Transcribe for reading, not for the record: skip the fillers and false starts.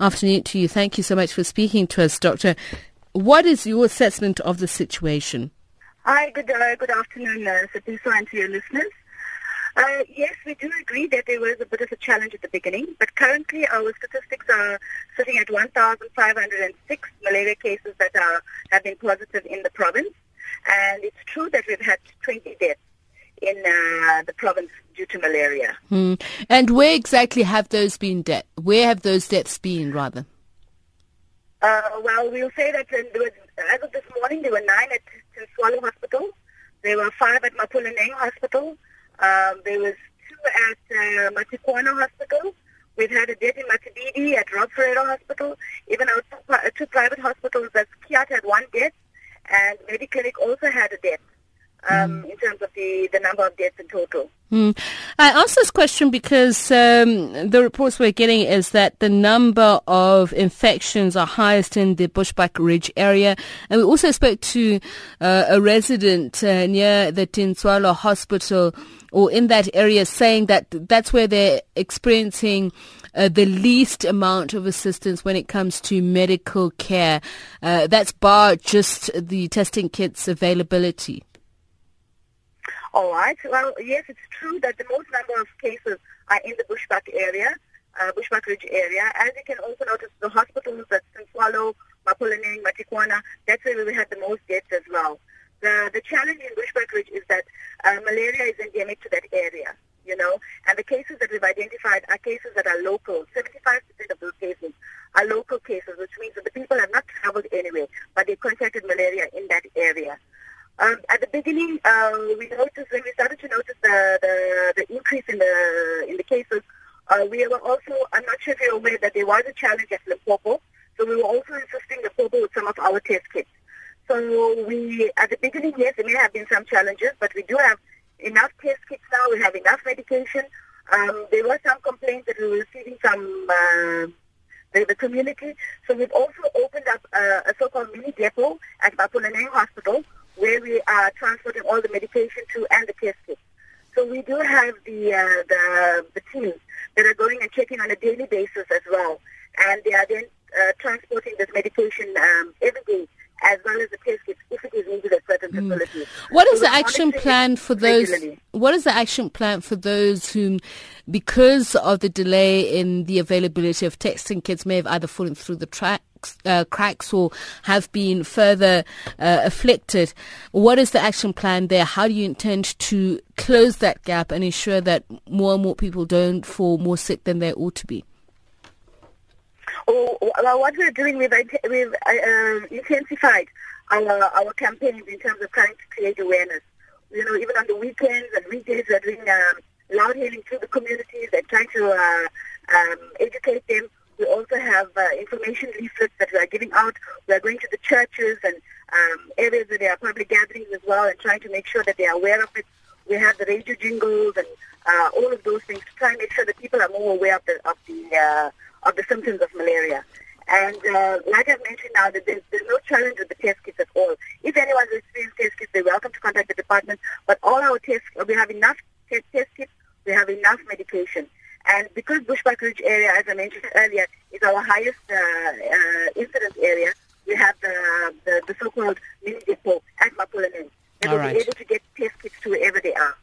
afternoon to you. Thank you so much for speaking to us, Doctor. What is your assessment of the situation? Hi, good afternoon, Siddhartha, and to your listeners. Yes, we do agree that there was a bit of a challenge at the beginning, but currently our statistics are sitting at 1,506 malaria cases that have been positive in the province, and it's true that we've had 20 deaths in the province due to malaria. Mm. And where exactly have those been? Where have those deaths been, rather? Well, we'll say that as of this morning, there were 9 at Tintswalo Hospital. There were 5 at Mapulaneng Hospital. There was 2 at Matikwana Hospital. We've had a death in Matibidi at Rob Ferreira Hospital. Even our two private hospitals, that's Kiaat, had 1 death, and Medi Clinic also had a death. In terms of the number of deaths in total. Mm. I asked this question because the reports we're getting is that the number of infections are highest in the Bushbuck Ridge area. And we also spoke to a resident near the Tintswalo Hospital or in that area saying that that's where they're experiencing the least amount of assistance when it comes to medical care. That's bar just the testing kits availability. All right. Well, yes, it's true that the most number of cases are in the Bushbuck area, Bushbuck Ridge area. As you can also notice, the hospitals at Tintswalo, Mapulane, Matikwana, that's where we had the most deaths as well. The challenge in Bushbuck Ridge is that malaria is endemic to that area, you know, and the cases that we've identified are cases that are local. 75% of those cases are local cases, which means that the people have not traveled anywhere, but they contracted malaria in that area. At the beginning, when we started to notice the increase in the cases, we were also, I'm not sure if you're aware, that there was a challenge at Limpopo, so we were also assisting Limpopo with some of our test kits. So we, at the beginning, yes, there may have been some challenges, but we do have enough test kits now, we have enough medication. There were some complaints that we were receiving from the community, so we've also opened up a so-called mini depot at Mapulane Hospital, where we are transporting all the medication to and the test kits. So we do have the teams that are going and checking on a daily basis as well. And they are then transporting this medication every day, as well as the test kits, if it is needed at certain facilities. What is the action plan for those? What is the action plan for those who, because of the delay in the availability of testing kits, may have either fallen through the cracks or have been further afflicted? What is the action plan there? How do you intend to close that gap and ensure that more and more people don't fall more sick than they ought to be? Oh, well, what we're doing, we've intensified our campaigns in terms of trying to create awareness. You know, even on the weekends and weekdays, we're doing loud hailing to the communities and trying to educate them. We also have information leaflets that we are giving out. We are going to the churches and areas where there are public gatherings as well and trying to make sure that they are aware of it. We have the radio jingles and all of those things to try and make sure that people are more aware of the symptoms of malaria. And like I've mentioned now, that there's no challenge with the test kits at all. If anyone has experienced test kits, they're welcome to contact the department. But all our tests, we have enough test kits, we have enough medication. And because Bushbuck Ridge area, as I mentioned earlier, is our highest incidence area, we have the so-called mini depot at Mapuleni. They will be able to get test kits to wherever they are.